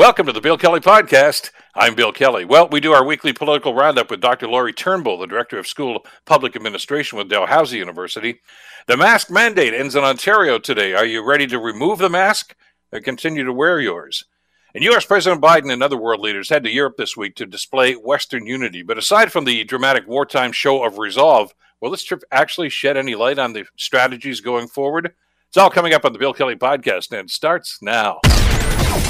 Welcome to the Bill Kelly Podcast. I'm Bill Kelly. Well, we do our weekly political roundup with Dr. Lori Turnbull, the Director of School Public Administration with Dalhousie University. The mask mandate ends in Ontario today. Are you ready to remove the mask or continue to wear yours? And U.S. President Biden and other world leaders head to Europe this week to display Western unity. But aside from the dramatic wartime show of resolve, will this trip actually shed any light on the strategies going forward? It's all coming up on the Bill Kelly Podcast, and it starts now.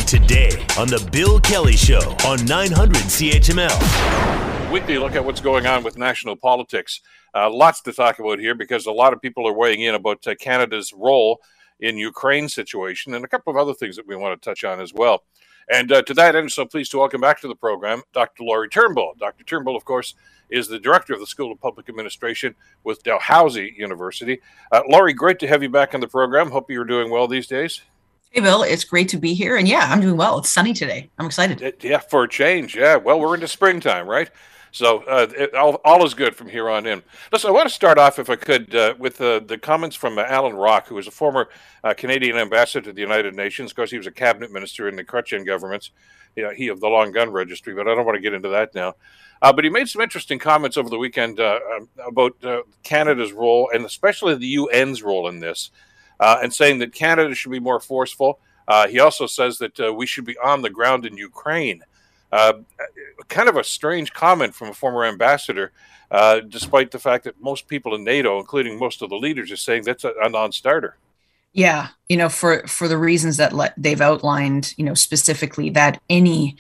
Today on The Bill Kelly Show on 900 CHML. Weekly look at what's going on with national politics. Lots to talk about here because a lot of people are weighing in about Canada's role in Ukraine's situation and a couple of other things that we want to touch on as well. And to that end, so pleased to welcome back to the program Dr. Lori Turnbull. Dr. Turnbull, of course, is the director of the School of Public Administration with Dalhousie University. Lori, great to have you back on the program. Hope you're doing well these days. Hey, Bill, it's great to be here. And yeah, I'm doing well. It's sunny today. I'm excited. Yeah, for a change. Yeah, well, we're into springtime, right? So all is good from here on in. Listen, I want to start off, if I could, with the comments from Alan Rock, who was a former Canadian ambassador to the United Nations. Of course, he was a cabinet minister in the Crutchin governments, you know, he of the long gun registry, but I don't want to get into that now. But he made some interesting comments over the weekend about Canada's role and especially the UN's role in this. And saying that Canada should be more forceful. He also says that we should be on the ground in Ukraine. Kind of a strange comment from a former ambassador, despite the fact that most people in NATO, including most of the leaders, are saying that's a non-starter. Yeah, you know, for the reasons that they've outlined, you know, specifically that any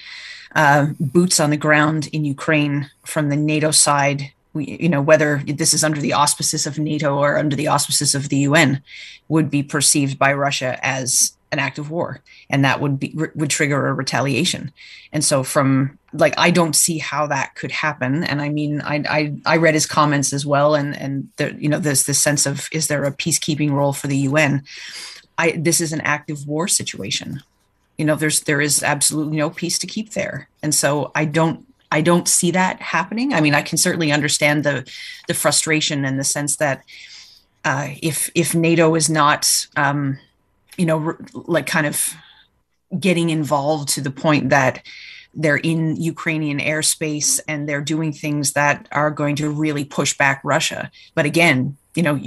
boots on the ground in Ukraine from the NATO side, you know, whether this is under the auspices of NATO or under the auspices of the UN, would be perceived by Russia as an act of war, and that would trigger a retaliation. And so, from like, I don't see how that could happen. And I mean, I read his comments as well, and there, you know, there's this sense of, is there a peacekeeping role for the UN? This is an active war situation. You know, there is absolutely no peace to keep there, and so I don't see that happening. I mean, I can certainly understand the frustration and the sense that if NATO is not, you know, like kind of getting involved to the point that they're in Ukrainian airspace and they're doing things that are going to really push back Russia. But again, you know,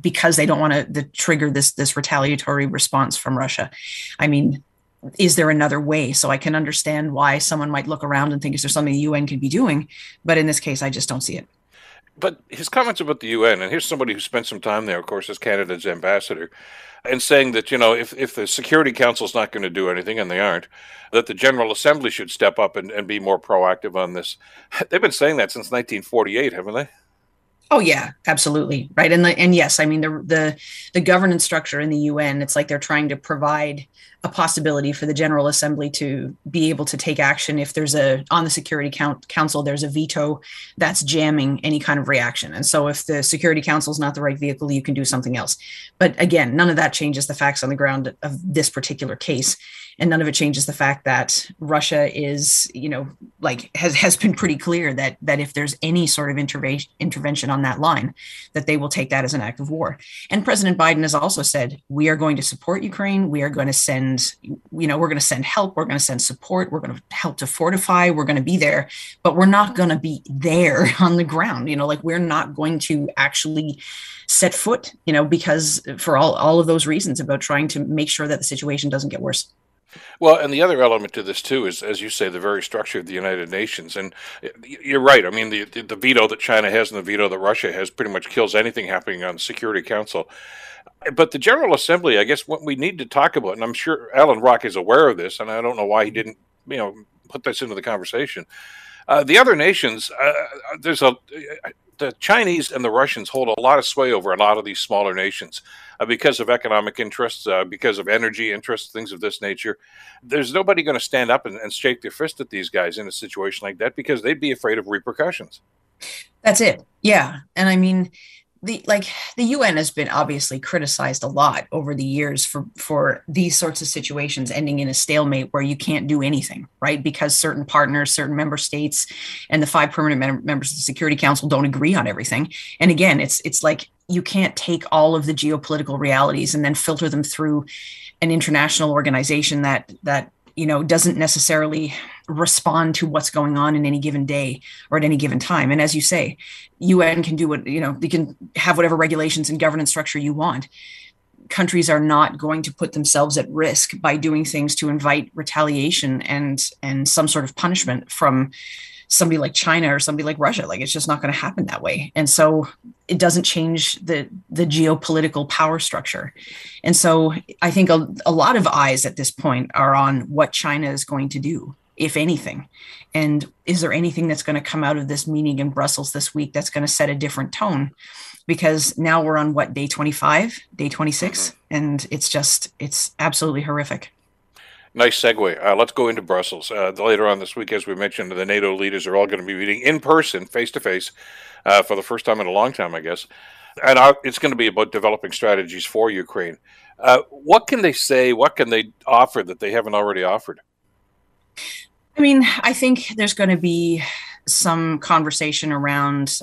because they don't want to trigger this retaliatory response from Russia. I mean, is there another way? So I can understand why someone might look around and think, is there something the UN could be doing? But in this case, I just don't see it. But his comments about the UN, and here's somebody who spent some time there, of course, as Canada's ambassador, and saying that, you know, if the Security Council is not going to do anything, and they aren't, that the General Assembly should step up and be more proactive on this. They've been saying that since 1948, haven't they? Oh yeah, absolutely, right. And yes, I mean the governance structure in the UN, it's like they're trying to provide a possibility for the General Assembly to be able to take action if there's on the Security Council there's a veto that's jamming any kind of reaction. And so if the Security Council is not the right vehicle, you can do something else. But again, none of that changes the facts on the ground of this particular case. And none of it changes the fact that Russia is, you know, like has been pretty clear that if there's any sort of intervention on that line, that they will take that as an act of war. And President Biden has also said, we are going to support Ukraine. We are going to send, you know, we're going to send help. We're going to send support. We're going to help to fortify. We're going to be there, but we're not going to be there on the ground. You know, like we're not going to actually set foot, you know, because for all of those reasons about trying to make sure that the situation doesn't get worse. Well, and the other element to this, too, is, as you say, the very structure of the United Nations. And you're right. I mean, the veto that China has and the veto that Russia has pretty much kills anything happening on the Security Council. But the General Assembly, I guess what we need to talk about, and I'm sure Alan Rock is aware of this, and I don't know why he didn't, you know, put this into the conversation. The other nations, the Chinese and the Russians hold a lot of sway over a lot of these smaller nations because of economic interests, because of energy interests, things of this nature. There's nobody going to stand up and shake their fist at these guys in a situation like that because they'd be afraid of repercussions. That's it. Yeah. And I mean, the UN has been obviously criticized a lot over the years for these sorts of situations ending in a stalemate where you can't do anything, right? Because certain partners, certain member states, and the 5 permanent members of the Security Council don't agree on everything. And again, it's like you can't take all of the geopolitical realities and then filter them through an international organization that you know, doesn't necessarily respond to what's going on in any given day or at any given time. And as you say, UN can do what, you know, they can have whatever regulations and governance structure you want. Countries are not going to put themselves at risk by doing things to invite retaliation and some sort of punishment from somebody like China or somebody like Russia. Like, it's just not going to happen that way. And so it doesn't change the geopolitical power structure. And so I think a lot of eyes at this point are on what China is going to do, if anything. And is there anything that's going to come out of this meeting in Brussels this week that's going to set a different tone? Because now we're on what, day 25, day 26, and it's absolutely horrific. Nice segue. Let's go into Brussels. Later on this week, as we mentioned, the NATO leaders are all going to be meeting in person, face-to-face, for the first time in a long time, I guess. And it's going to be about developing strategies for Ukraine. What can they say? What can they offer that they haven't already offered? I mean, I think there's going to be some conversation around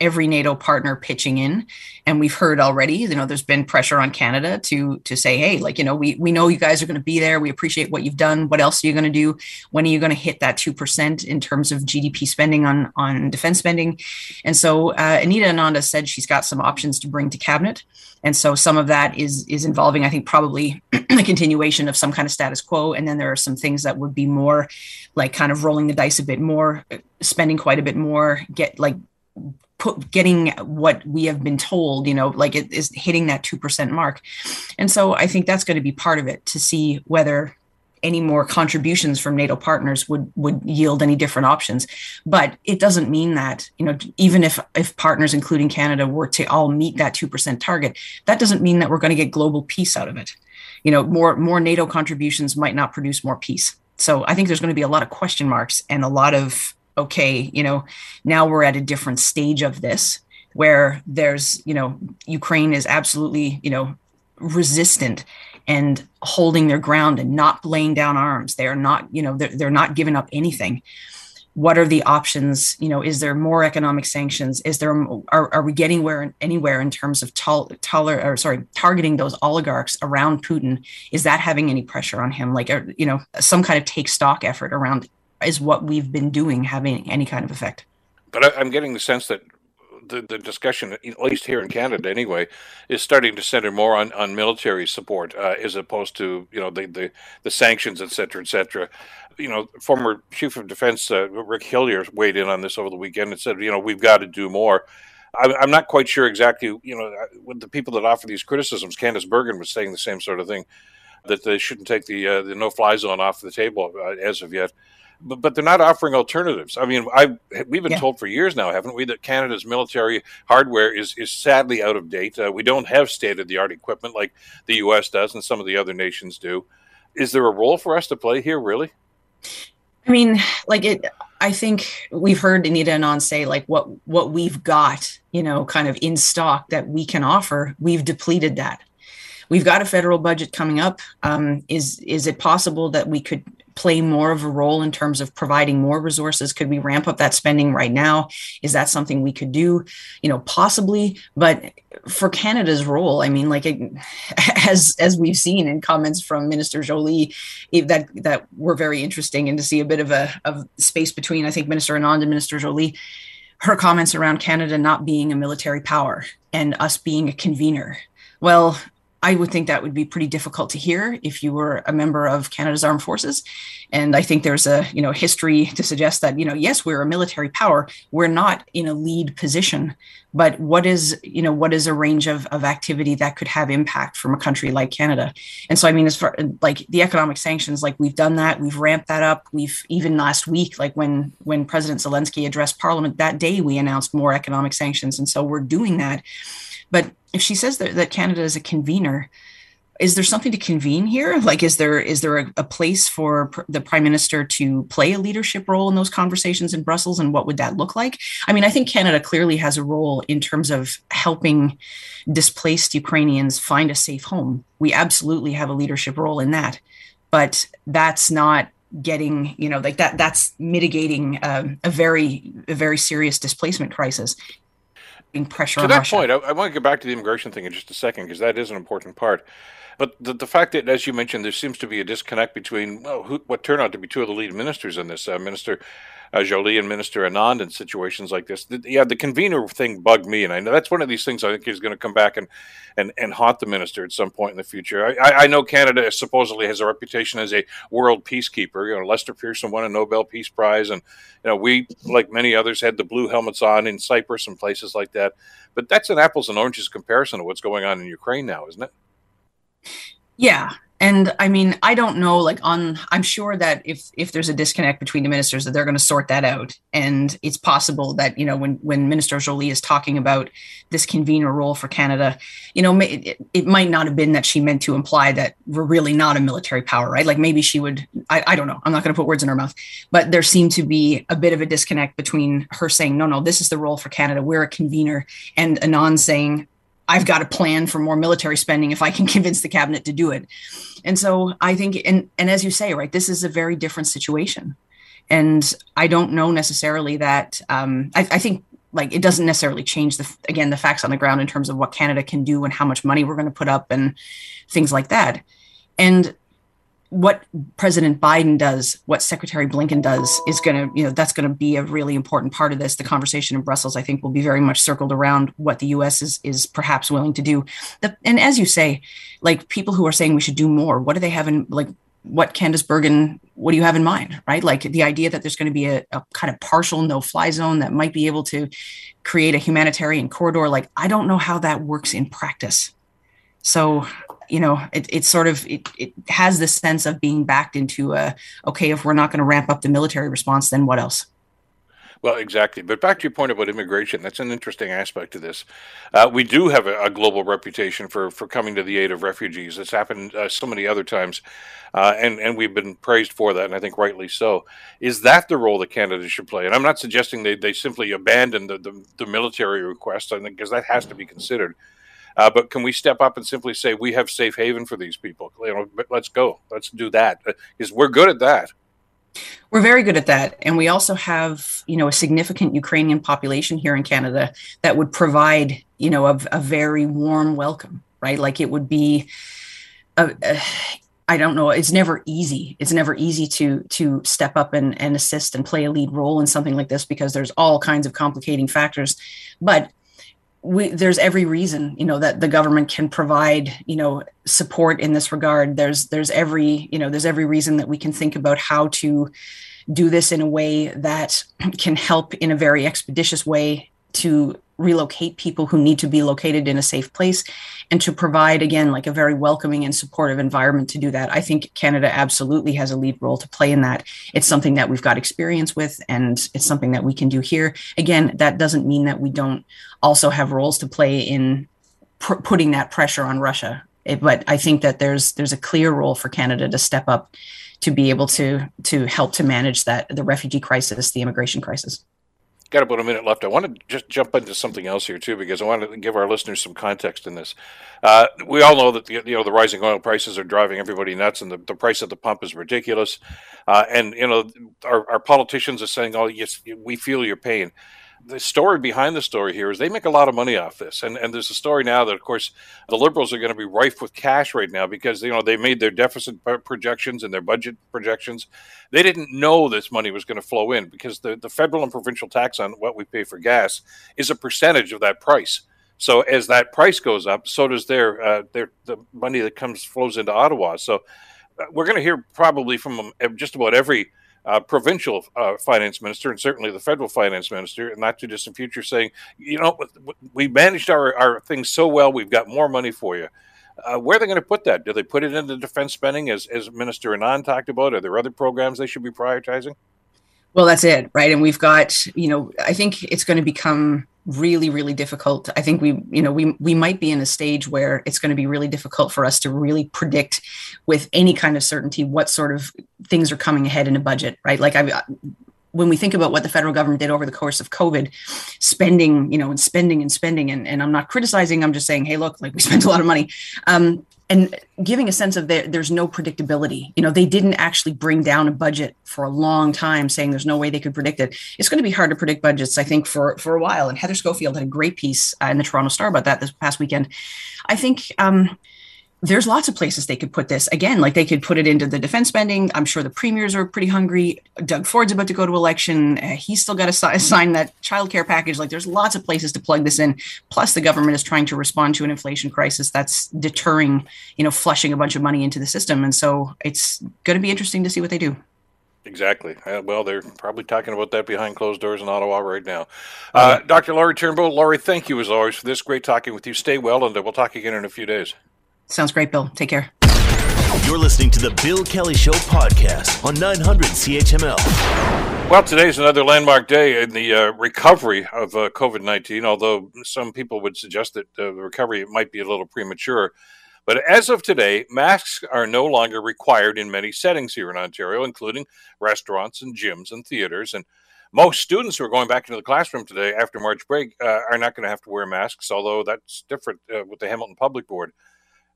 every NATO partner pitching in. And we've heard already, you know, there's been pressure on Canada to say, hey, like, you know, we know you guys are going to be there. We appreciate what you've done. What else are you going to do? When are you going to hit that 2% in terms of GDP spending on defense spending? And so Anita Anand said she's got some options to bring to cabinet. And so some of that is involving, I think, probably a continuation of some kind of status quo. And then there are some things that would be more like kind of rolling the dice a bit more, spending quite a bit more, getting what we have been told, you know, like it is hitting that 2% mark. And so I think that's going to be part of it, to see whether any more contributions from NATO partners would yield any different options. But it doesn't mean that, you know, even if partners, including Canada, were to all meet that 2% target, that doesn't mean that we're going to get global peace out of it. You know, more NATO contributions might not produce more peace. So I think there's going to be a lot of question marks and a lot of, okay, you know, now we're at a different stage of this where there's, you know, Ukraine is absolutely, you know, resistant and holding their ground and not laying down arms. They are not, you know, they're not giving up anything. What are the options? You know, is there more economic sanctions? Is there, are we getting anywhere in terms of targeting those oligarchs around Putin? Is that having any pressure on him? Like, you know, some kind of take stock effort around, is what we've been doing having any kind of effect? But I'm getting the sense that the discussion, at least here in Canada anyway, is starting to center more on military support as opposed to, you know, the sanctions, et cetera, et cetera. You know, former Chief of Defense Rick Hillier weighed in on this over the weekend and said, you know, we've got to do more. I'm not quite sure exactly, you know, with the people that offer these criticisms, Candace Bergen was saying the same sort of thing, that they shouldn't take the no-fly zone off the table as of yet. But they're not offering alternatives. I mean, we've been told for years now, haven't we, that Canada's military hardware is sadly out of date. We don't have state-of-the-art equipment like the U.S. does and some of the other nations do. Is there a role for us to play here, really? I mean, like, I think we've heard Anita Anand say, like, what we've got, you know, kind of in stock that we can offer, we've depleted that. We've got a federal budget coming up. Is it possible that we could play more of a role in terms of providing more resources? Could we ramp up that spending right now? Is that something we could do? You know, possibly. But for Canada's role, I mean, like, as we've seen in comments from Minister Joly, that were very interesting, and to see a bit of space between, I think, Minister Anand and Minister Joly, her comments around Canada not being a military power and us being a convener. Well, I would think that would be pretty difficult to hear if you were a member of Canada's Armed Forces. And I think there's a, you know, history to suggest that, you know, yes, we're a military power. We're not in a lead position, but what is a range of activity that could have impact from a country like Canada? And so, I mean, as far like the economic sanctions, like we've done that, we've ramped that up. We've even last week, like when President Zelensky addressed Parliament that day, we announced more economic sanctions. And so we're doing that. But if she says that Canada is a convener, is there something to convene here? Like, is there a place for the Prime Minister to play a leadership role in those conversations in Brussels? And what would that look like? I mean, I think Canada clearly has a role in terms of helping displaced Ukrainians find a safe home. We absolutely have a leadership role in that. But that's not getting, you know, like that's mitigating a very serious displacement crisis. Pressure to on that Russia. Point, I want to go back to the immigration thing in just a second, because that is an important part. But the fact that, as you mentioned, there seems to be a disconnect between, well, what turned out to be two of the lead ministers in this, Minister Joly and Minister Anand, in situations like this. The convener thing bugged me, and I know that's one of these things I think is going to come back and haunt the minister at some point in the future. I know Canada supposedly has a reputation as a world peacekeeper. You know, Lester Pearson won a Nobel Peace Prize, and you know we, like many others, had the blue helmets on in Cyprus and places like that. But that's an apples and oranges comparison of what's going on in Ukraine now, isn't it? Yeah. And I mean, I don't know, like I'm sure that if there's a disconnect between the ministers, that they're going to sort that out. And it's possible that, you know, when Minister Joly is talking about this convener role for Canada, you know, it might not have been that she meant to imply that we're really not a military power, right? Like maybe she would, I don't know, I'm not going to put words in her mouth, but there seemed to be a bit of a disconnect between her saying, no, this is the role for Canada, we're a convener, and Anand saying, I've got a plan for more military spending if I can convince the cabinet to do it. And so I think, and as you say, right, this is a very different situation. And I don't know necessarily that, I think like it doesn't necessarily change the facts on the ground in terms of what Canada can do and how much money we're going to put up and things like that. And what President Biden does, what Secretary Blinken does is going to, you know, that's going to be a really important part of this. The conversation in Brussels, I think, will be very much circled around what the U.S. is perhaps willing to do. And as you say, like people who are saying we should do more, what do they have in, like, what Candace Bergen, what do you have in mind, right? Like the idea that there's going to be a kind of partial no-fly zone that might be able to create a humanitarian corridor. Like, I don't know how that works in practice. So, you know, it has this sense of being backed into okay, if we're not going to ramp up the military response, then what else? Well, exactly. But back to your point about immigration, that's an interesting aspect of this. We do have a global reputation for coming to the aid of refugees. It's happened so many other times, and we've been praised for that, and I think rightly so. Is that the role that Canada should play? And I'm not suggesting they simply abandon the military request, I think, because that has to be considered. But can we step up and simply say we have safe haven for these people? You know, let's go. Let's do that, because we're good at that. We're very good at that. And we also have, you know, a significant Ukrainian population here in Canada that would provide, you know, a very warm welcome, right? Like it would be, I don't know, it's never easy. It's never easy to step up and assist and play a lead role in something like this, because there's all kinds of complicating factors. But there's every reason, you know, that the government can provide, you know, support in this regard. There's every reason that we can think about how to do this in a way that can help in a very expeditious way to relocate people who need to be located in a safe place, and to provide, again, like a very welcoming and supportive environment to do that. I think Canada absolutely has a lead role to play in that. It's something that we've got experience with, and it's something that we can do here. Again, that doesn't mean that we don't also have roles to play in putting that pressure on Russia. But I think that there's a clear role for Canada to step up to be able to help to manage the refugee crisis, the immigration crisis. Got about a minute left. I want to just jump into something else here too, because I want to give our listeners some context in this. We all know that the rising oil prices are driving everybody nuts, and the price at the pump is ridiculous. And you know, our politicians are saying, "Oh, yes, we feel your pain." The story behind the story here is they make a lot of money off this, and there's a story now that, of course, the Liberals are going to be rife with cash right now, because you know they made their deficit projections and their budget projections. They didn't know this money was going to flow in, because the federal and provincial tax on what we pay for gas is a percentage of that price. So as that price goes up, so does the money that flows into Ottawa. So we're going to hear probably from just about every provincial finance minister, and certainly the federal finance minister, in not too distant future, saying, you know, we managed our things so well, we've got more money for you. Where are they going to put that? Do they put it into defense spending, as Minister Anand talked about? Are there other programs they should be prioritizing? Well, that's it, right? And we've got, you know, I think it's going to become really, really difficult. I think we might be in a stage where it's going to be really difficult for us to really predict with any kind of certainty what sort of things are coming ahead in a budget, right? Like when we think about what the federal government did over the course of COVID, spending, you know, and spending and spending, and I'm not criticizing, I'm just saying, hey, look, like we spent a lot of money. And giving a sense of there's no predictability. You know, they didn't actually bring down a budget for a long time, saying there's no way they could predict it. It's going to be hard to predict budgets, I think, for a while. And Heather Schofield had a great piece in the Toronto Star about that this past weekend. I think there's lots of places they could put this. Again, like they could put it into the defense spending. I'm sure the premiers are pretty hungry. Doug Ford's about to go to election. He's still got to sign that childcare package. Like there's lots of places to plug this in. Plus the government is trying to respond to an inflation crisis that's deterring, you know, flushing a bunch of money into the system. And so it's going to be interesting to see what they do. Exactly. Well, they're probably talking about that behind closed doors in Ottawa right now. Dr. Lori Turnbull, Lori, thank you as always for this. Great talking with you. Stay well, and we'll talk again in a few days. Sounds great, Bill. Take care. You're listening to the Bill Kelly Show podcast on 900 CHML. Well, today's another landmark day in the recovery of COVID-19, although some people would suggest that the recovery might be a little premature. But as of today, masks are no longer required in many settings here in Ontario, including restaurants and gyms and theaters. And most students who are going back into the classroom today after March break are not going to have to wear masks, although that's different with the Hamilton Public Board.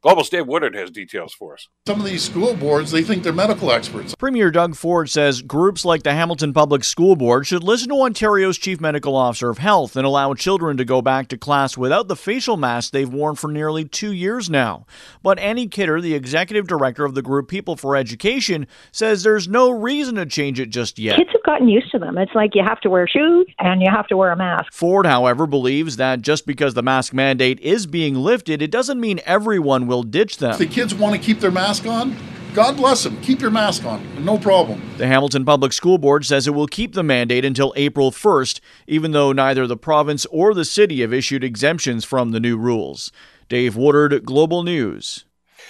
Global's Dave Woodard has details for us. Some of these school boards, they think they're medical experts. Premier Doug Ford says groups like the Hamilton Public School Board should listen to Ontario's Chief Medical Officer of Health and allow children to go back to class without the facial mask they've worn for nearly 2 years now. But Annie Kidder, the executive director of the group People for Education, says there's no reason to change it just yet. Kids have gotten used to them. It's like you have to wear shoes and you have to wear a mask. Ford, however, believes that just because the mask mandate is being lifted, it doesn't mean everyone will ditch them. If the kids want to keep their mask on, God bless them. Keep your mask on. No problem. The Hamilton Public School Board says it will keep the mandate until April 1st, even though neither the province or the city have issued exemptions from the new rules. Dave Woodard, Global News.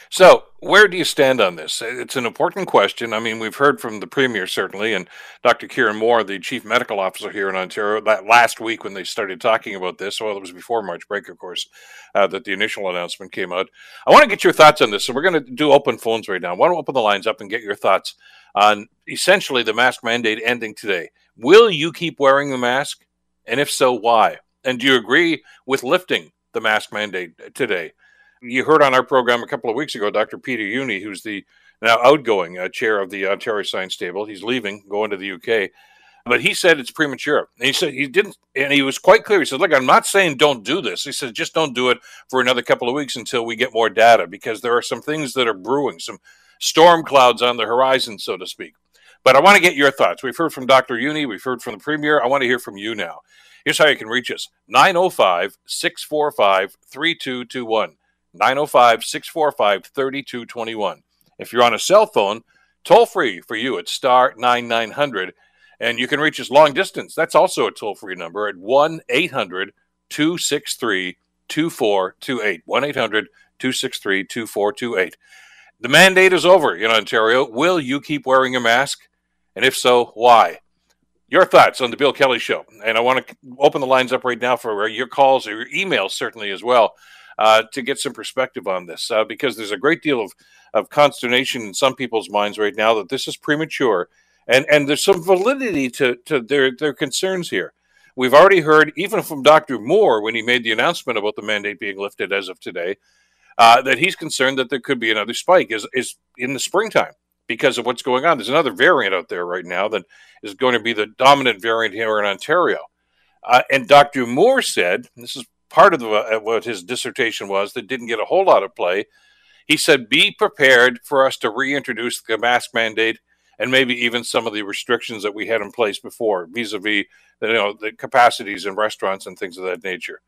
So, where do you stand on this? It's an important question. I mean, we've heard from the Premier, certainly, and Dr. Kieran Moore, the Chief Medical Officer here in Ontario, that last week when they started talking about this, well, it was before March break, of course, that the initial announcement came out. I want to get your thoughts on this, and we're going to do open phones right now. I want to open the lines up and get your thoughts on essentially the mask mandate ending today. Will you keep wearing the mask? And if so, why? And do you agree with lifting the mask mandate today? You heard on our program a couple of weeks ago, Dr. Peter Jüni, who's the now outgoing chair of the Ontario Science Table. He's leaving, going to the UK. But he said it's premature. And he said he didn't, and he was quite clear. He said, look, I'm not saying don't do this. He said, just don't do it for another couple of weeks until we get more data, because there are some things that are brewing, some storm clouds on the horizon, so to speak. But I want to get your thoughts. We've heard from Dr. Jüni. We've heard from the Premier. I want to hear from you now. Here's how you can reach us. 905-645-3221. 905-645-3221. If you're on a cell phone, toll free for you at star 9900, and you can reach us long distance. That's also a toll-free number at 1-800-263-2428. 1-800-263-2428. The mandate is over in Ontario. Will you keep wearing a mask? And if so, why? Your thoughts on the Bill Kelly Show. And I want to open the lines up right now for your calls or your emails, certainly, as well. To get some perspective on this, because there's a great deal of consternation in some people's minds right now that this is premature, and there's some validity to their concerns here. We've already heard, even from Dr. Moore, when he made the announcement about the mandate being lifted as of today, that he's concerned that there could be another spike is in the springtime because of what's going on. There's another variant out there right now that is going to be the dominant variant here in Ontario. And Dr. Moore said, this is part of what his dissertation was that didn't get a whole lot of play. He said, be prepared for us to reintroduce the mask mandate and maybe even some of the restrictions that we had in place before, vis-a-vis the capacities in restaurants and things of that nature.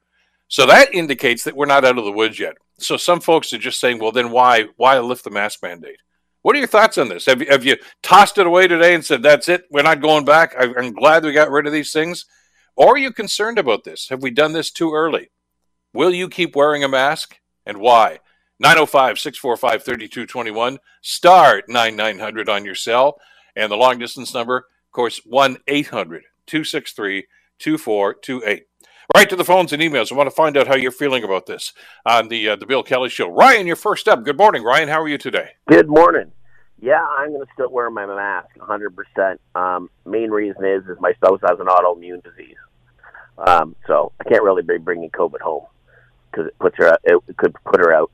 So that indicates that we're not out of the woods yet. So some folks are just saying, well, then why lift the mask mandate? What are your thoughts on this? Have you tossed it away today and said, that's it, we're not going back, I'm glad we got rid of these things? Or are you concerned about this? Have we done this too early? Will you keep wearing a mask, and why? 905-645-3221, star 9900 on your cell, and the long-distance number, of course, 1-800-263-2428. Right to the phones and emails. I want to find out how you're feeling about this on the Bill Kelly Show. Ryan, you're first up. Good morning, Ryan. How are you today? Good morning. Yeah, I'm going to still wear my mask 100%. Main reason is my spouse has an autoimmune disease, so I can't really be bringing COVID home, because it could put her out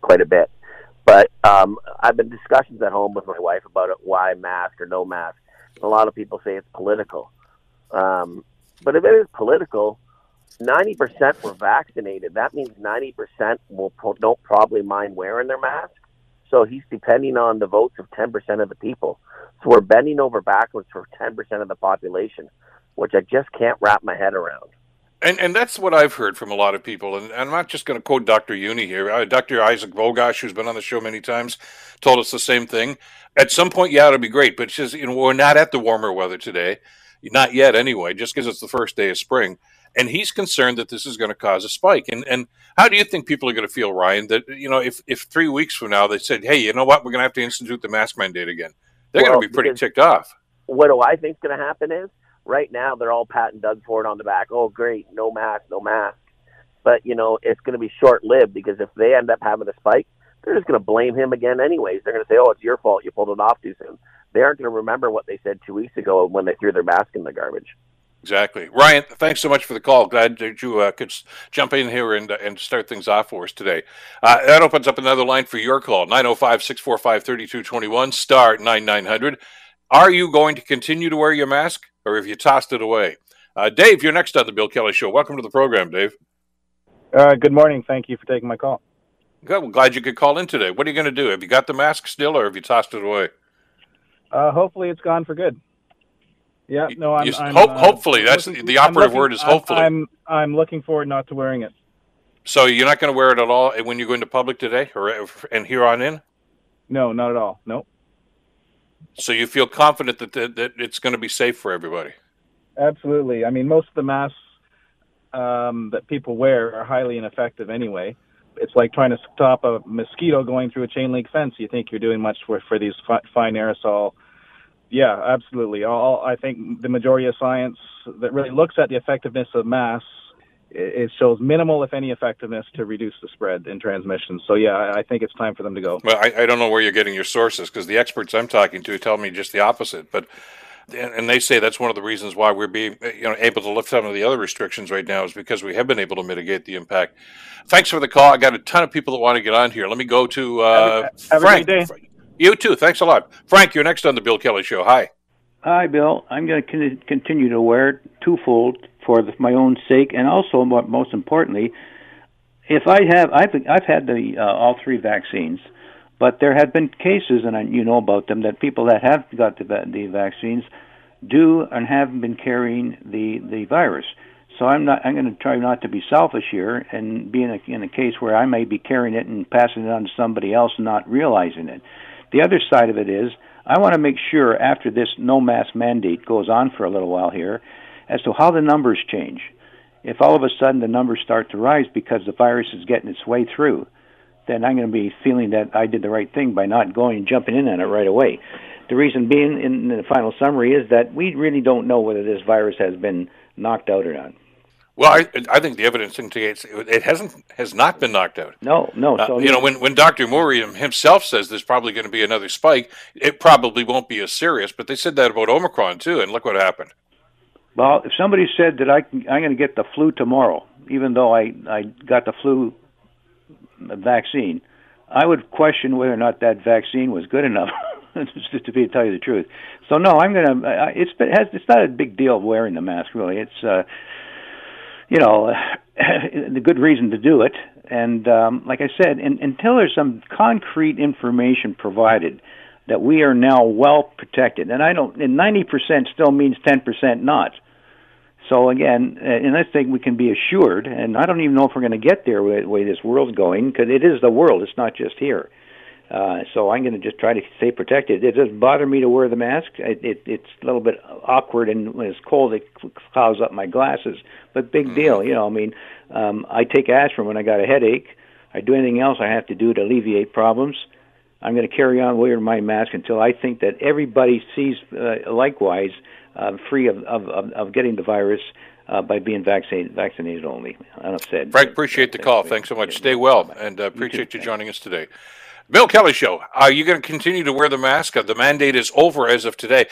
quite a bit. But I've been discussions at home with my wife about it, why mask or no mask. A lot of people say it's political. But if it is political, 90% were vaccinated. That means 90% don't probably mind wearing their mask. So he's depending on the votes of 10% of the people. So we're bending over backwards for 10% of the population, which I just can't wrap my head around. And that's what I've heard from a lot of people. And I'm not just going to quote Dr. Jüni here. Dr. Isaac Vogosh, who's been on the show many times, told us the same thing. At some point, yeah, it'll be great. But just, you know, we're not at the warmer weather today. Not yet anyway, just because it's the first day of spring. And he's concerned that this is going to cause a spike. And how do you think people are going to feel, Ryan, that, you know, if 3 weeks from now they said, hey, you know what, we're going to have to institute the mask mandate again? They're going to be pretty ticked off. What do I think's going to happen is, right now, they're all patting Doug Ford on the back. Oh, great, no mask, no mask. But, you know, it's going to be short-lived because if they end up having a spike, they're just going to blame him again anyways. They're going to say, oh, it's your fault. You pulled it off too soon. They aren't going to remember what they said 2 weeks ago when they threw their mask in the garbage. Exactly. Ryan, thanks so much for the call. Glad that you could jump in here and start things off for us today. That opens up another line for your call, 905-645-3221, star 9900. Are you going to continue to wear your mask, or have you tossed it away? Dave, you're next on The Bill Kelly Show. Welcome to the program, Dave. Good morning. Thank you for taking my call. Good. Well, glad you could call in today. What are you going to do? Have you got the mask still, or have you tossed it away? Hopefully it's gone for good. Yeah, no, hopefully. That's the operative word is hopefully. I'm looking forward not to wearing it. So you're not going to wear it at all when you go into public today and here on in? No, not at all. Nope. So you feel confident that it's going to be safe for everybody? Absolutely. I mean, most of the masks that people wear are highly ineffective anyway. It's like trying to stop a mosquito going through a chain link fence. You think you're doing much for these fine aerosol. Yeah, absolutely. I think the majority of science that really looks at the effectiveness of masks, it shows minimal, if any, effectiveness to reduce the spread in transmission. So, yeah, I think it's time for them to go. Well, I don't know where you're getting your sources because the experts I'm talking to tell me just the opposite. But and they say that's one of the reasons why we're being able to lift some of the other restrictions right now is because we have been able to mitigate the impact. Thanks for the call. I got a ton of people that want to get on here. Let me go to Frank. Have a good day. You too. Thanks a lot. Frank, you're next on The Bill Kelly Show. Hi. Hi, Bill. I'm going to continue to wear it twofold. For my own sake, and also, most importantly, if I've had the all three vaccines, but there have been cases, and you know about them, that people that have got the vaccines do and have been carrying the virus. So I'm going to try not to be selfish here and be in a case where I may be carrying it and passing it on to somebody else and not realizing it. The other side of it is, I want to make sure after this no mask mandate goes on for a little while here, as to how the numbers change. If all of a sudden the numbers start to rise because the virus is getting its way through, then I'm going to be feeling that I did the right thing by not going and jumping in on it right away. The reason being, in the final summary, is that we really don't know whether this virus has been knocked out or not. Well, I think the evidence indicates it has not been knocked out. No. So when Dr. Moore himself says there's probably going to be another spike, it probably won't be as serious, but they said that about Omicron too, and look what happened. Well, if somebody said that I'm going to get the flu tomorrow, even though I got the flu vaccine, I would question whether or not that vaccine was good enough, just to tell you the truth. So no, I'm going to. It's not a big deal wearing the mask, really. It's the good reason to do it. And like I said, until there's some concrete information provided that we are now well protected, and 90% still means 10% not. So again, and I think we can be assured, and I don't even know if we're going to get there with the way this world's going, because it is the world, it's not just here. So I'm going to just try to stay protected. It doesn't bother me to wear the mask. It's a little bit awkward, and when it's cold, it clouds up my glasses. But big deal, I take aspirin when I got a headache. I do anything else I have to do to alleviate problems. I'm going to carry on wearing my mask until I think that everybody sees likewise free of getting the virus by being vaccinated only. Enough said. Frank, appreciate the call. Thanks so much. Stay well, and appreciate you joining us today. Bill Kelly Show, are you going to continue to wear the mask? The mandate is over as of today.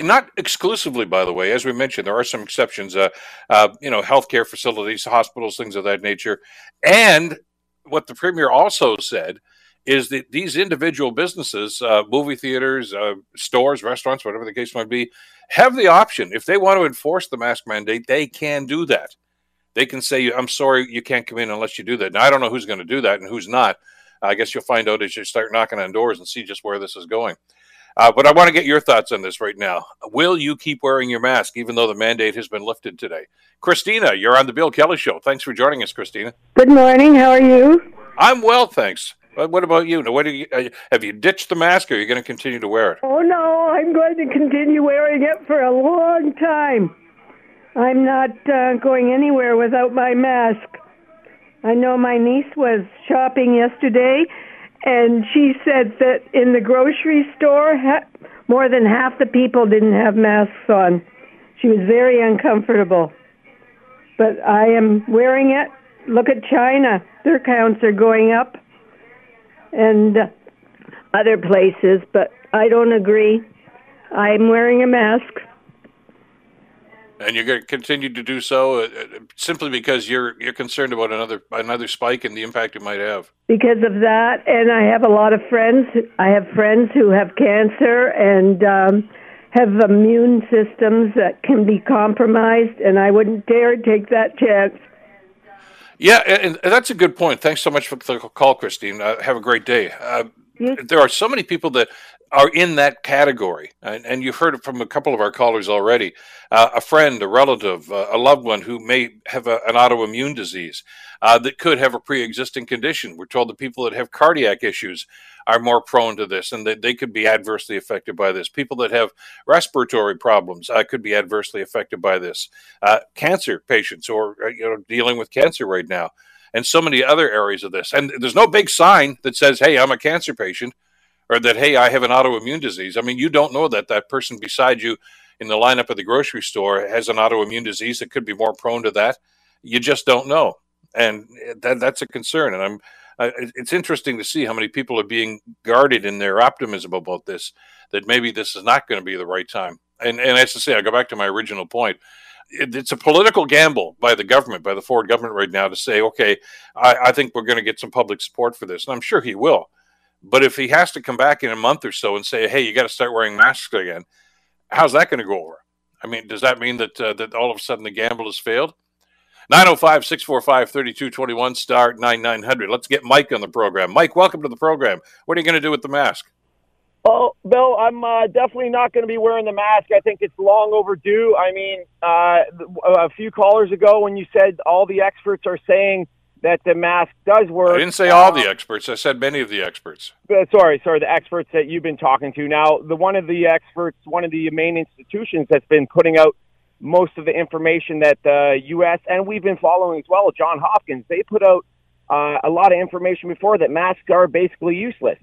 Not exclusively, by the way. As we mentioned, there are some exceptions, healthcare facilities, hospitals, things of that nature. And what the Premier also said is that these individual businesses, movie theaters, stores, restaurants, whatever the case might be, have the option. If they want to enforce the mask mandate, they can do that. They can say, I'm sorry, you can't come in unless you do that. Now, I don't know who's going to do that and who's not. I guess you'll find out as you start knocking on doors and see just where this is going. But I want to get your thoughts on this right now. Will you keep wearing your mask even though the mandate has been lifted today? Christina, you're on the Bill Kelly Show. Thanks for joining us, Christina. Good morning. How are you? I'm well, thanks. What about you? Now, what do you have you ditched the mask, or are you going to continue to wear it? Oh, no, I'm going to continue wearing it for a long time. I'm not going anywhere without my mask. I know my niece was shopping yesterday, and she said that in the grocery store, more than half the people didn't have masks on. She was very uncomfortable. But I am wearing it. Look at China. Their counts are going up. And other places, but I don't agree. I'm wearing a mask. And you're going to continue to do so simply because you're concerned about another spike and the impact it might have. Because of that, and I have a lot of friends. I have friends who have cancer and have immune systems that can be compromised, and I wouldn't dare take that chance. Yeah, and that's a good point. Thanks so much for the call, Christine. Have a great day. There are so many people that are in that category, and you've heard it from a couple of our callers already. A friend, a relative, a loved one who may have an autoimmune disease that could have a pre-existing condition. We're told that people that have cardiac issues are more prone to this, and that they could be adversely affected by this. People that have respiratory problems could be adversely affected by this. Cancer patients or dealing with cancer right now, and so many other areas of this. And there's no big sign that says, hey, I'm a cancer patient, or that, hey, I have an autoimmune disease. I mean, you don't know that that person beside you in the lineup at the grocery store has an autoimmune disease that could be more prone to that. You just don't know. And that's a concern. And it's interesting to see how many people are being guarded in their optimism about this, that maybe this is not going to be the right time. And as I say, I go back to my original point. It's a political gamble by the government, by the Ford government right now, to say, okay, I think we're going to get some public support for this. And I'm sure he will. But if he has to come back in a month or so and say, hey, you got to start wearing masks again, how's that going to go over? I mean, does that mean that all of a sudden the gamble has failed? 905-645-3221, star 9900. Let's get Mike on the program. Mike, welcome to the program. What are you going to do with the mask? Oh, Bill, I'm definitely not going to be wearing the mask. I think it's long overdue. I mean, a few callers ago when you said all the experts are saying that the mask does work. I didn't say all the experts. I said many of the experts. Sorry, the experts that you've been talking to. Now, one of the main institutions that's been putting out most of the information that the U.S. and we've been following as well, John Hopkins, they put out a lot of information before that masks are basically useless.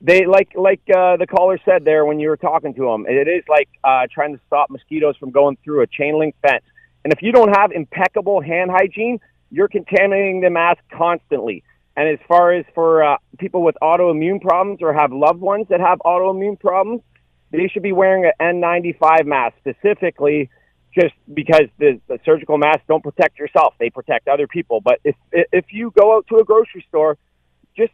They like the caller said there when you were talking to him, it is like trying to stop mosquitoes from going through a chain link fence. And if you don't have impeccable hand hygiene, you're contaminating the mask constantly. And as far as for people with autoimmune problems or have loved ones that have autoimmune problems, they should be wearing an N95 mask specifically, just because the surgical masks don't protect yourself. They protect other people. But if you go out to a grocery store, just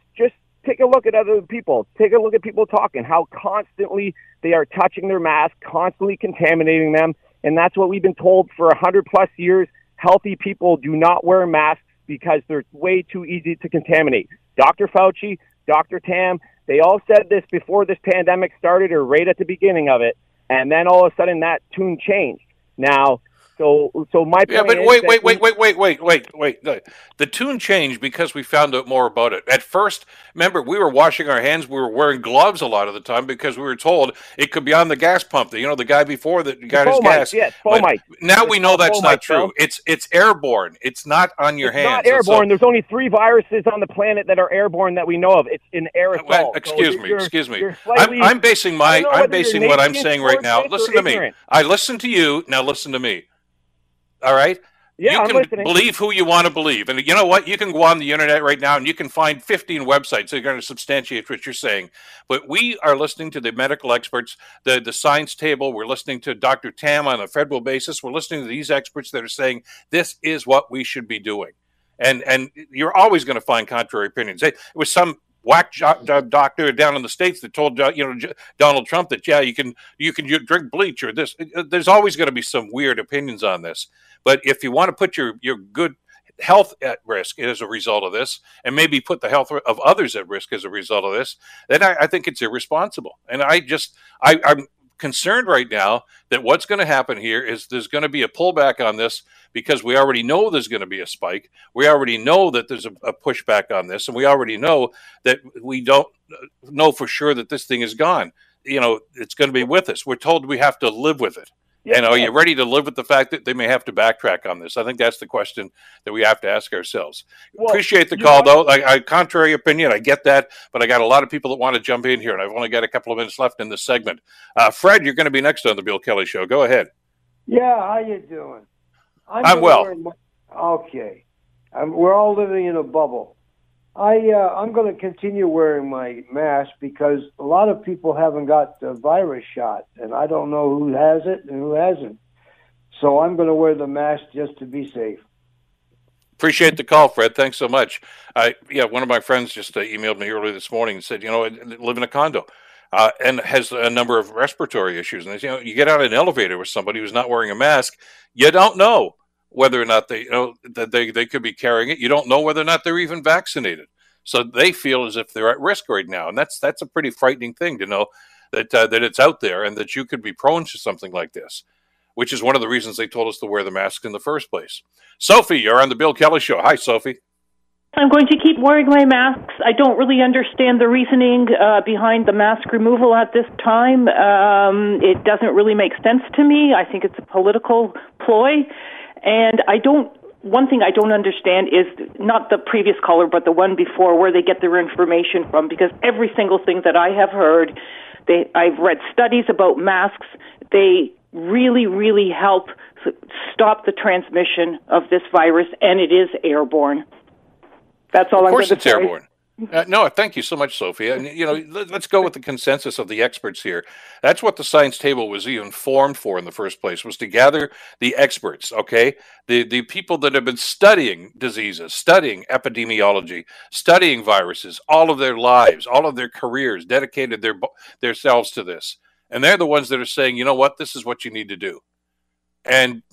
take a look at other people. Take a look at people talking, how constantly they are touching their mask, constantly contaminating them. And that's what we've been told for 100-plus years. Healthy people do not wear masks because they're way too easy to contaminate. Dr. Fauci, Dr. Tam, they all said this before this pandemic started or right at the beginning of it. And then all of a sudden that tune changed. Now, so my point is... Yeah, but wait. The tune changed because we found out more about it. At first, remember, we were washing our hands, we were wearing gloves a lot of the time because we were told it could be on the gas pump. The guy before that got his gas. Yes, fomite. Now we know that's not true. It's airborne. It's not on your hands. It's not airborne. There's only 3 viruses on the planet that are airborne that we know of. It's in aerosol. Excuse me. I'm basing what I'm saying right now. Listen to me. I listen to you. Now listen to me. All right? Yeah, you can believe who you want to believe. And you know what? You can go on the internet right now and you can find 15 websites that are going to substantiate what you're saying. But we are listening to the medical experts, the science table. We're listening to Dr. Tam on a federal basis. We're listening to these experts that are saying this is what we should be doing. And you're always going to find contrary opinions. It was some whack doctor down in the States that told Donald Trump that, yeah, you can drink bleach or this. There's always going to be some weird opinions on this. But if you want to put your good health at risk as a result of this, and maybe put the health of others at risk as a result of this, then I think it's irresponsible. And I'm concerned right now that what's going to happen here is there's going to be a pullback on this, because we already know there's going to be a spike. We already know that there's a pushback on this, and we already know that we don't know for sure that this thing is gone. You know, it's going to be with us. We're told we have to live with it. Yeah. And are you ready to live with the fact that they may have to backtrack on this? I think that's the question that we have to ask ourselves. Well, appreciate the call, though. I contrary opinion, I get that, but I got a lot of people that want to jump in here, and I've only got a couple of minutes left in this segment. Fred, you're going to be next on the Bill Kelly Show. Go ahead. Yeah, how you doing? I'm well. Okay. We're all living in a bubble. I'm going to continue wearing my mask because a lot of people haven't got the virus shot, and I don't know who has it and who hasn't. So I'm going to wear the mask just to be safe. Appreciate the call, Fred. Thanks so much. One of my friends just emailed me earlier this morning and said, you know, I live in a condo. And has a number of respiratory issues. And, you know, you get out an elevator with somebody who's not wearing a mask, you don't know whether or not they could be carrying it. You don't know whether or not they're even vaccinated. So they feel as if they're at risk right now. And that's a pretty frightening thing to know that it's out there and that you could be prone to something like this, which is one of the reasons they told us to wear the mask in the first place. Sophie, you're on the Bill Kelly Show. Hi, Sophie. I'm going to keep wearing my masks. I don't really understand the reasoning behind the mask removal at this time. It doesn't really make sense to me. I think it's a political ploy. And one thing I don't understand is not the previous caller, but the one before, where they get their information from, because every single thing that I have heard, I've read studies about masks. They really, really help stop the transmission of this virus, and it is airborne. That's all. Of course, it's airborne. No, thank you so much, Sophia. And, you know, let's go with the consensus of the experts here. That's what the science table was even formed for in the first place, was to gather the experts, okay? The people that have been studying diseases, studying epidemiology, studying viruses, all of their lives, all of their careers, dedicated their selves to this. And they're the ones that are saying, you know what, this is what you need to do. And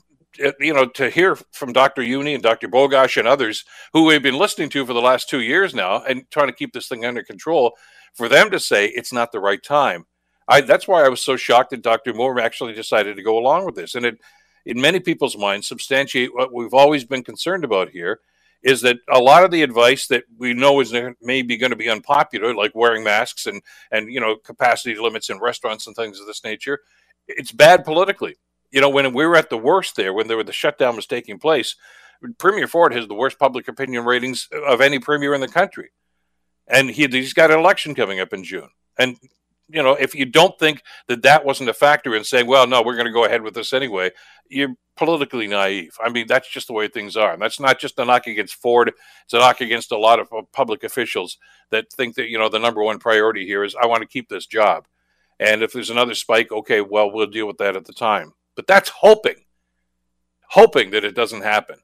you know, to hear from Dr. Jüni and Dr. Bogosh and others who we've been listening to for the last 2 years now and trying to keep this thing under control, for them to say it's not the right time. That's why I was so shocked that Dr. Moore actually decided to go along with this. And it, in many people's minds, substantiate what we've always been concerned about here, is that a lot of the advice that we know is maybe going to be unpopular, like wearing masks and you know, capacity limits in restaurants and things of this nature, it's bad politically. You know, when we were at the worst there, when the shutdown was taking place, Premier Ford has the worst public opinion ratings of any premier in the country. And he's got an election coming up in June. And, you know, if you don't think that wasn't a factor in saying, well, no, we're going to go ahead with this anyway, you're politically naive. I mean, that's just the way things are. And that's not just a knock against Ford. It's a knock against a lot of public officials that think that, you know, the number one priority here is I want to keep this job. And if there's another spike, okay, well, we'll deal with that at the time. But that's hoping that it doesn't happen.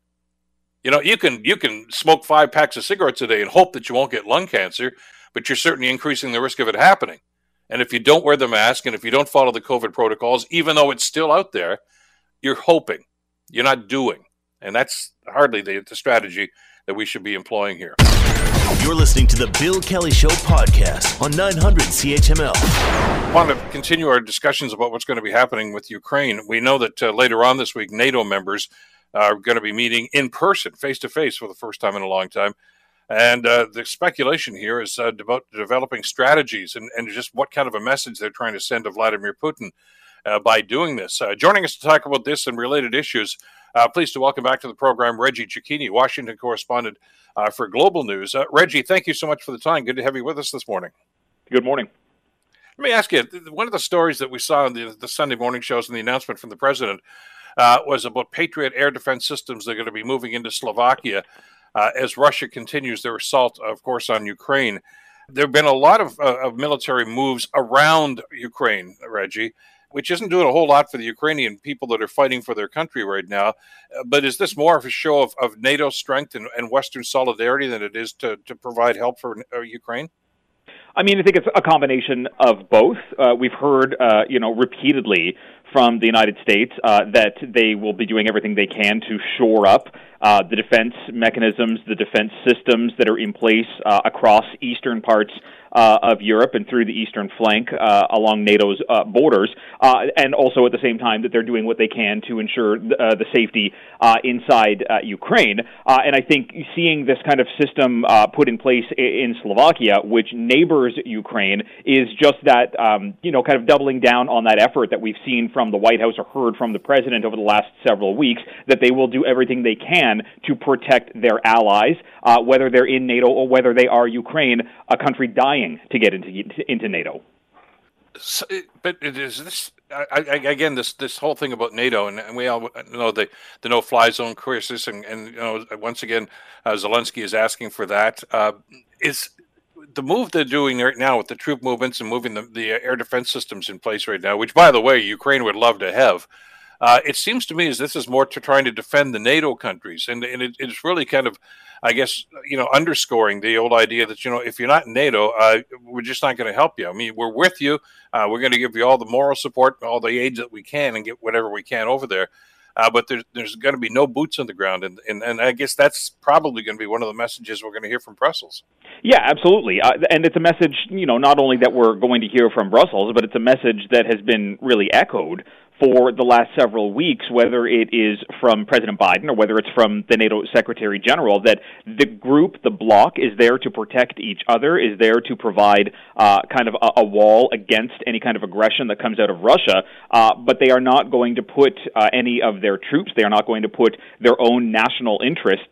You know, you can smoke 5 packs of cigarettes a day and hope that you won't get lung cancer, but you're certainly increasing the risk of it happening. And if you don't wear the mask and if you don't follow the COVID protocols, even though it's still out there, you're hoping. You're not doing. And that's hardly the strategy that we should be employing here. You're listening to the Bill Kelly Show podcast on 900 CHML. I want to continue our discussions about what's going to be happening with Ukraine. We know that later on this week, NATO members are going to be meeting in person, face-to-face, for the first time in a long time. And the speculation here is about developing strategies and just what kind of a message they're trying to send to Vladimir Putin by doing this. Joining us to talk about this and related issues, pleased to welcome back to the program Reggie Cecchini, Washington correspondent for Global News. Reggie, thank you so much for the time. Good to have you with us this morning. Good morning. Let me ask you, one of the stories that we saw in the Sunday morning shows and the announcement from the president was about Patriot air defense systems that are going to be moving into Slovakia as Russia continues their assault, of course, on Ukraine. There have been a lot of military moves around Ukraine, Reggie, which isn't doing a whole lot for the Ukrainian people that are fighting for their country right now. But is this more of a show of NATO strength and Western solidarity than it is to provide help for Ukraine? I mean, I think it's a combination of both. We've heard, repeatedly from the United States that they will be doing everything they can to shore up the defense mechanisms, the defense systems that are in place across eastern parts of Europe and through the eastern flank along NATO's borders, and also at the same time that they're doing what they can to ensure the safety inside Ukraine. And I think seeing this kind of system put in place in Slovakia, which neighbors Ukraine, is just that, kind of doubling down on that effort that we've seen from the White House or heard from the president over the last several weeks, that they will do everything they can to protect their allies, whether they're in NATO or whether they are Ukraine, a country dying to get into NATO. So, but it is this this whole thing about NATO, and we all know the no-fly zone crisis, and you know, once again, Zelensky is asking for that. Is the move they're doing right now with the troop movements and moving the air defense systems in place right now, which, by the way, Ukraine would love to have. It seems to me as this is more to trying to defend the NATO countries, and it's really kind of, I guess, you know, underscoring the old idea that, you know, if you're not in NATO, we're just not going to help you. I mean, we're with you. We're going to give you all the moral support, all the aid that we can, and get whatever we can over there. But there's going to be no boots on the ground, and I guess that's probably going to be one of the messages we're going to hear from Brussels. Yeah, absolutely, and it's a message, you know, not only that we're going to hear from Brussels, but it's a message that has been really echoed for the last several weeks, whether it is from President Biden or whether it's from the NATO Secretary General, that the group, the bloc, is there to protect each other, is there to provide kind of a wall against any kind of aggression that comes out of Russia, but they are not going to put any of their troops, they are not going to put their own national interests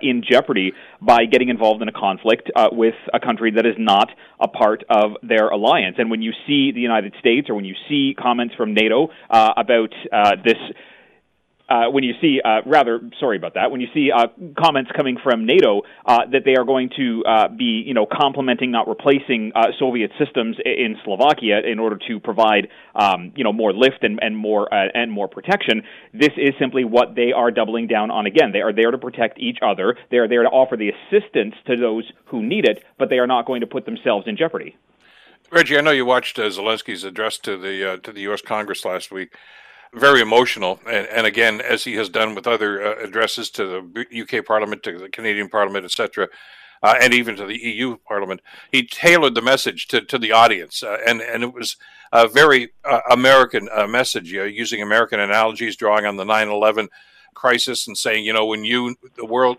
in jeopardy by getting involved in a conflict with a country that is not a part of their alliance. And when you see the United States, or when you see comments from NATO about this, when you see, when you see comments coming from NATO that they are going to be, you know, complementing, not replacing Soviet systems in Slovakia in order to provide, more lift and more protection, this is simply what they are doubling down on again. They are there to protect each other. They are there to offer the assistance to those who need it, but they are not going to put themselves in jeopardy. Reggie, I know you watched Zelensky's address to the U.S. Congress last week. Very emotional, and again, as he has done with other addresses to the U.K. Parliament, to the Canadian Parliament, etc., and even to the EU Parliament, he tailored the message to the audience, and it was a very American message, using American analogies, drawing on the 9/11 crisis, and saying, you know, when you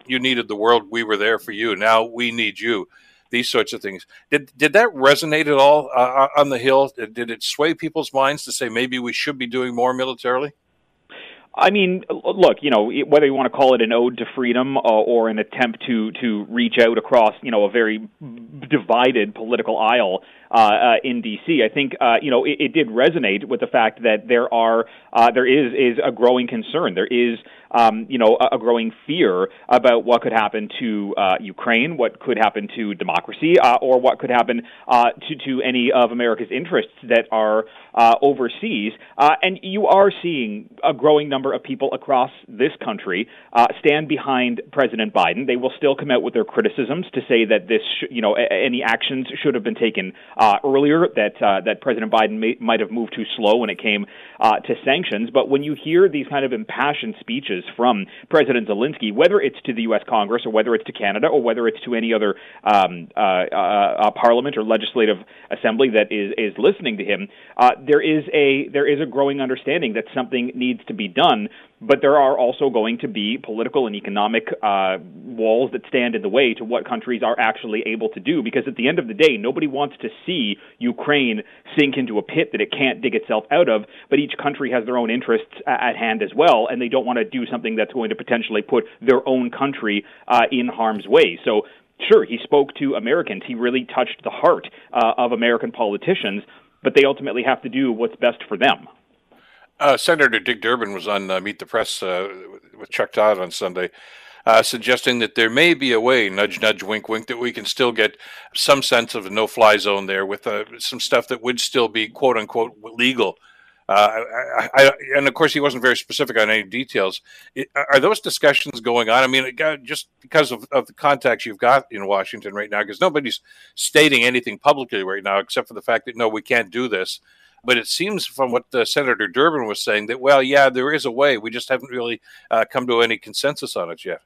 needed the world, we were there for you. Now we need you. These sorts of things. Did that resonate at all on the Hill? Did it sway people's minds to say maybe we should be doing more militarily? I mean, look, you know, whether you want to call it an ode to freedom or an attempt to reach out across, you know, a very divided political aisle in D.C., I think, it did resonate with the fact that there is a growing concern. There is, a growing fear about what could happen to Ukraine, what could happen to democracy, or what could happen to any of America's interests that are overseas. And you are seeing a growing number of people across this country stand behind President Biden. They will still come out with their criticisms to say that this, any actions should have been taken earlier, that President Biden might have moved too slow when it came to sanctions. But when you hear these kind of impassioned speeches from President Zelensky, whether it's to the U.S. Congress or whether it's to Canada or whether it's to any other parliament or legislative assembly that is listening to him, there is a growing understanding that something needs to be done. But there are also going to be political and economic walls that stand in the way to what countries are actually able to do, because at the end of the day, nobody wants to see Ukraine sink into a pit that it can't dig itself out of, but each country has their own interests at hand as well, and they don't want to do something that's going to potentially put their own country in harm's way. So, sure, he spoke to Americans. He really touched the heart of American politicians, but they ultimately have to do what's best for them. Senator Dick Durbin was on Meet the Press with Chuck Todd on Sunday, suggesting that there may be a way, nudge, nudge, wink, wink, that we can still get some sense of a no-fly zone there with some stuff that would still be, quote-unquote, legal. And, of course, he wasn't very specific on any details. Are those discussions going on? I mean, just because of the contacts you've got in Washington right now, because nobody's stating anything publicly right now except for the fact that, no, we can't do this. But it seems from what Senator Durbin was saying that, well, yeah, there is a way. We just haven't really come to any consensus on it yet.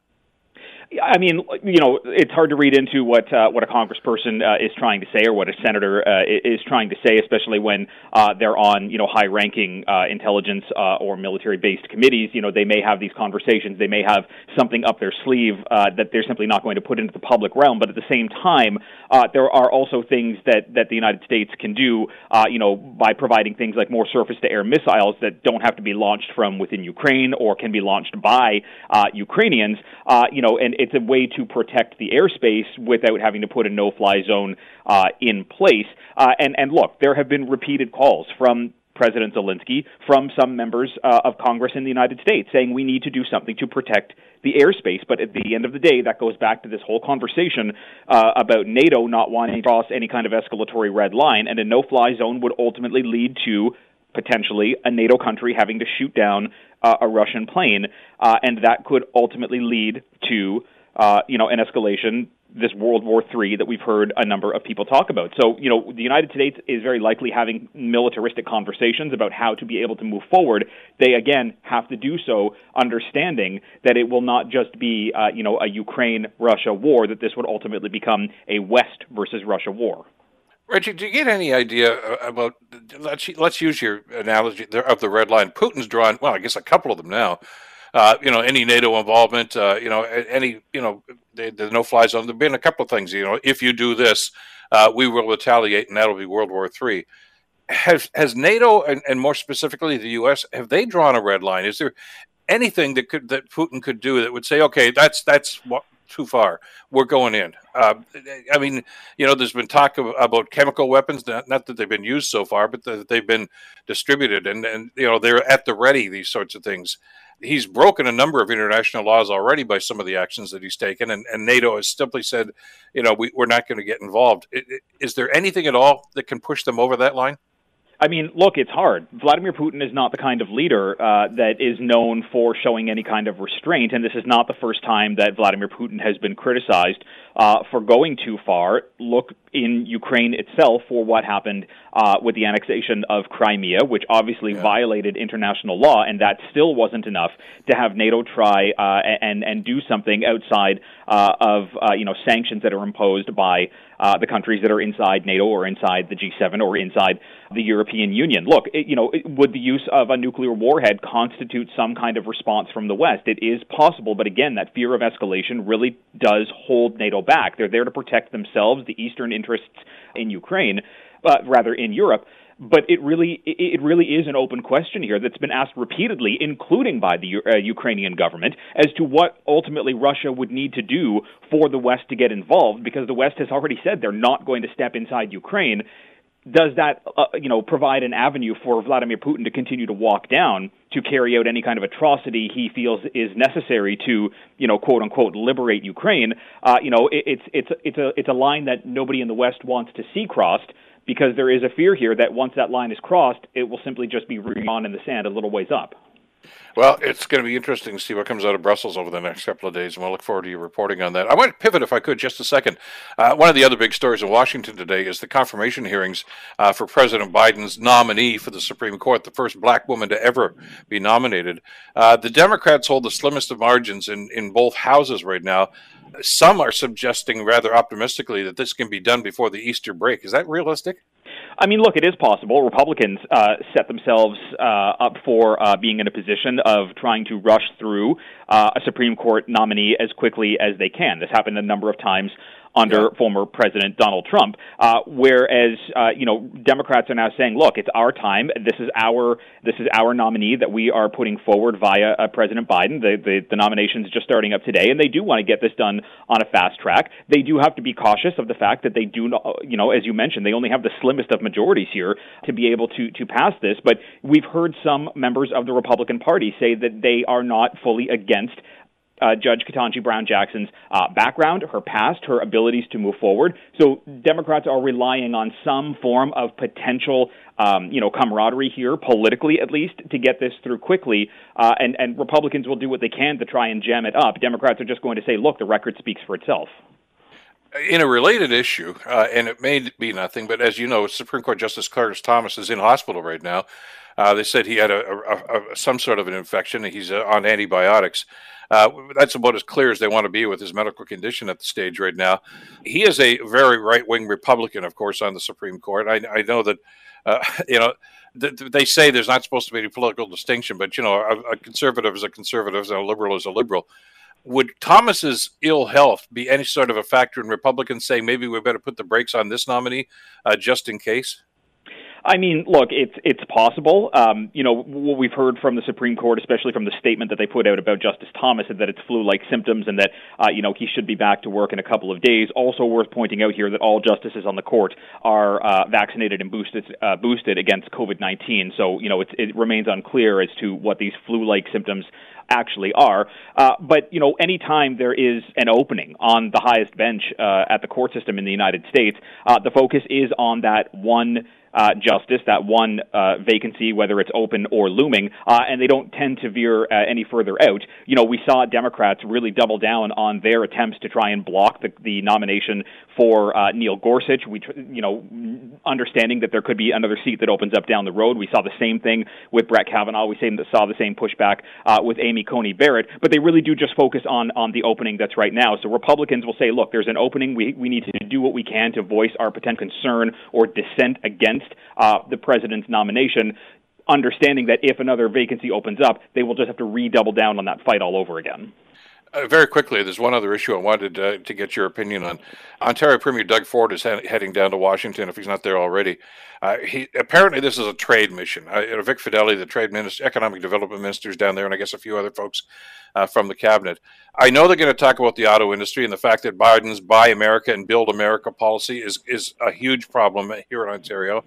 I mean, you know, it's hard to read into what a congressperson is trying to say or what a senator is trying to say, especially when they're on, you know, high-ranking intelligence or military-based committees. You know, they may have these conversations. They may have something up their sleeve that they're simply not going to put into the public realm. But at the same time, there are also things that the United States can do, you know, by providing things like more surface-to-air missiles that don't have to be launched from within Ukraine or can be launched by Ukrainians, you know, and it's a way to protect the airspace without having to put a no-fly zone in place. And look, there have been repeated calls from President Zelensky, from some members of Congress in the United States, saying we need to do something to protect the airspace. But at the end of the day, that goes back to this whole conversation about NATO not wanting to cross any kind of escalatory red line, and a no-fly zone would ultimately lead to potentially a NATO country having to shoot down a Russian plane, and that could ultimately lead to you know, an escalation, this World War III that we've heard a number of people talk about. So, you know, the United States is very likely having militaristic conversations about how to be able to move forward. They, again, have to do so understanding that it will not just be, you know, a Ukraine-Russia war, that this would ultimately become a West versus Russia war. Reggie, do you get any idea about, let's use your analogy there of the red line. Putin's drawn, well, I guess a couple of them now. You know, any NATO involvement, you know, any, you know, the no-fly zone. There have been a couple of things, you know, if you do this, we will retaliate, and that'll be World War III. Has NATO, and more specifically the U.S., have they drawn a red line? Is there anything that Putin could do that would say, okay, that's what, too far, we're going in? I mean, you know, there's been talk about chemical weapons, not that they've been used so far, but that they've been distributed, and you know, they're at the ready, these sorts of things. He's broken a number of international laws already by some of the actions that he's taken, and NATO has simply said, you know, we're not going to get involved. Is there anything at all that can push them over that line? I mean, look, it's hard. Vladimir Putin is not the kind of leader that is known for showing any kind of restraint, and this is not the first time that Vladimir Putin has been criticized for going too far. Look in Ukraine itself for what happened with the annexation of Crimea, which obviously violated international law, and that still wasn't enough to have NATO try and do something outside of you know, sanctions that are imposed by the countries that are inside NATO or inside the G7 or inside the European Union. Look, you know, would the use of a nuclear warhead constitute some kind of response from the West? It is possible, but again, that fear of escalation really does hold NATO back. They're there to protect themselves, the Eastern interests in Ukraine, rather in Europe. But it really is an open question here that's been asked repeatedly, including by the Ukrainian government, as to what ultimately Russia would need to do for the West to get involved, because the West has already said they're not going to step inside Ukraine. Does that, you know, provide an avenue for Vladimir Putin to continue to walk down, to carry out any kind of atrocity he feels is necessary to, you know, quote unquote, liberate Ukraine? You know, it's a line that nobody in the West wants to see crossed, because there is a fear here that once that line is crossed, it will simply just be drawn in the sand a little ways up. Well, it's going to be interesting to see what comes out of Brussels over the next couple of days, and we'll look forward to your reporting on that. I want to pivot, if I could, just a second. One of the other big stories in Washington today is the confirmation hearings for President Biden's nominee for the Supreme Court, the first black woman to ever be nominated. The Democrats hold the slimmest of margins in both houses right now. Some are suggesting rather optimistically that this can be done before the Easter break. Is that realistic? I mean, look, it is possible. Republicans set themselves up for being in a position of trying to rush through a Supreme Court nominee as quickly as they can. This happened a number of times under former President Donald Trump, whereas you know, Democrats are now saying, look, it's our time. This is our nominee that we are putting forward via President Biden. The nomination's just starting up today, and they do want to get this done on a fast track. They do have to be cautious of the fact that they do not, you know, as you mentioned, they only have the slimmest of majorities here to be able to pass this. But we've heard some members of the Republican Party say that they are not fully against Judge Ketanji Brown Jackson's background, her past, her abilities to move forward. So Democrats are relying on some form of potential, you know, camaraderie here, politically at least, to get this through quickly. And Republicans will do what they can to try and jam it up. Democrats are just going to say, look, the record speaks for itself. In a related issue, and it may be nothing, but as you know, Supreme Court Justice Clarence Thomas is in hospital right now. They said he had some sort of an infection. He's on antibiotics. That's about as clear as they want to be with his medical condition at the stage right now. He is a very right-wing Republican, of course, on the Supreme Court. I know that, they say there's not supposed to be any political distinction, but, a conservative is a conservative and a liberal is a liberal. Would Thomas's ill health be any sort of a factor in Republicans saying maybe we better put the brakes on this nominee just in case? I mean, look, it's possible. What we've heard from the Supreme Court, especially from the statement that they put out about Justice Thomas, and that it's flu-like symptoms and that, he should be back to work in a couple of days. Also worth pointing out here that all justices on the court are vaccinated and boosted against COVID-19. So, it remains unclear as to what these flu-like symptoms actually are. But anytime there is an opening on the highest bench at the court system in the United States, the focus is on that one justice, that one vacancy, whether it's open or looming, and they don't tend to veer any further out. We saw Democrats really double down on their attempts to try and block the nomination for Neil Gorsuch, understanding that there could be another seat that opens up down the road. We saw the same thing with Brett Kavanaugh. We saw the same pushback with Amy Coney Barrett, but they really do just focus on the opening that's right now. So Republicans will say, look, there's an opening. We need to do what we can to voice our potential concern or dissent against the president's nomination, understanding that if another vacancy opens up, they will just have to redouble down on that fight all over again. Very quickly, there's one other issue I wanted to get your opinion on. Ontario Premier Doug Ford is heading down to Washington, if he's not there already. Apparently, this is a trade mission. Vic Fideli, the trade minister, economic development minister, is down there, and I guess a few other folks from the cabinet. I know they're going to talk about the auto industry and the fact that Biden's Buy America and Build America policy is a huge problem here in Ontario.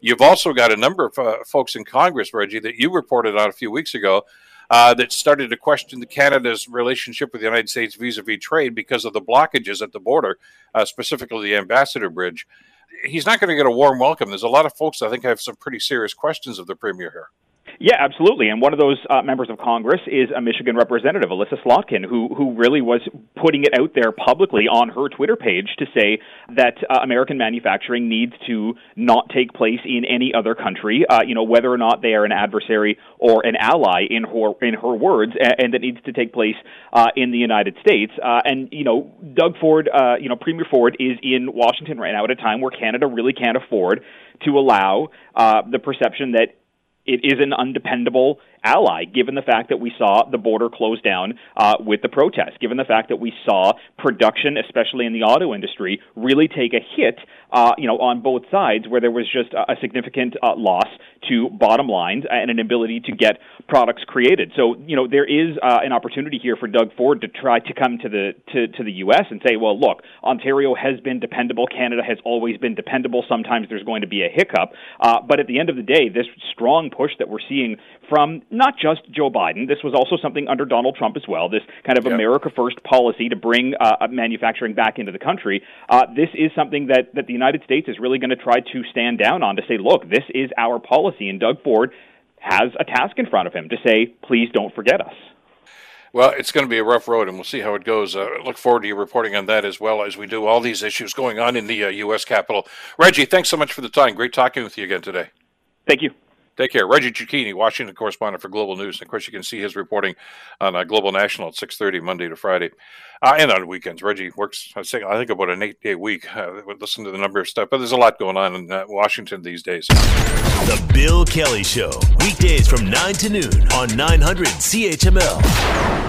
You've also got a number of folks in Congress, Reggie, that you reported on a few weeks ago, that started to question Canada's relationship with the United States vis-a-vis trade because of the blockages at the border, specifically the Ambassador Bridge. He's not going to get a warm welcome. There's a lot of folks, I think, have some pretty serious questions of the Premier here. Yeah, absolutely. And one of those members of Congress is a Michigan representative, Alyssa Slotkin, who really was putting it out there publicly on her Twitter page to say that American manufacturing needs to not take place in any other country, whether or not they are an adversary or an ally, in her words, and that needs to take place in the United States. And Doug Ford, Premier Ford is in Washington right now at a time where Canada really can't afford to allow the perception that it is an undependable ally, given the fact that we saw the border close down with the protests, given the fact that we saw production, especially in the auto industry, really take a hit on both sides, where there was just a significant loss to bottom lines and an ability to get products created. So, there is an opportunity here for Doug Ford to try to come to the U.S. and say, well, look, Ontario has been dependable. Canada has always been dependable. Sometimes there's going to be a hiccup. But at the end of the day, this strong push that we're seeing from not just Joe Biden. This was also something under Donald Trump as well, this kind of America First policy to bring manufacturing back into the country. This is something that the United States is really going to try to stand down on, to say, look, this is our policy. And Doug Ford has a task in front of him to say, please don't forget us. Well, it's going to be a rough road, and we'll see how it goes. Look forward to your reporting on that as well as we do all these issues going on in the U.S. Capitol. Reggie, thanks so much for the time. Great talking with you again today. Thank you. Take care. Reggie Cecchini, Washington correspondent for Global News. And of course, you can see his reporting on Global National at 6:30 Monday to Friday, and on weekends. Reggie works, I think, about an 8-day week. Listen to the number of stuff, but there's a lot going on in Washington these days. The Bill Kelly Show, weekdays from 9 to noon on 900 CHML.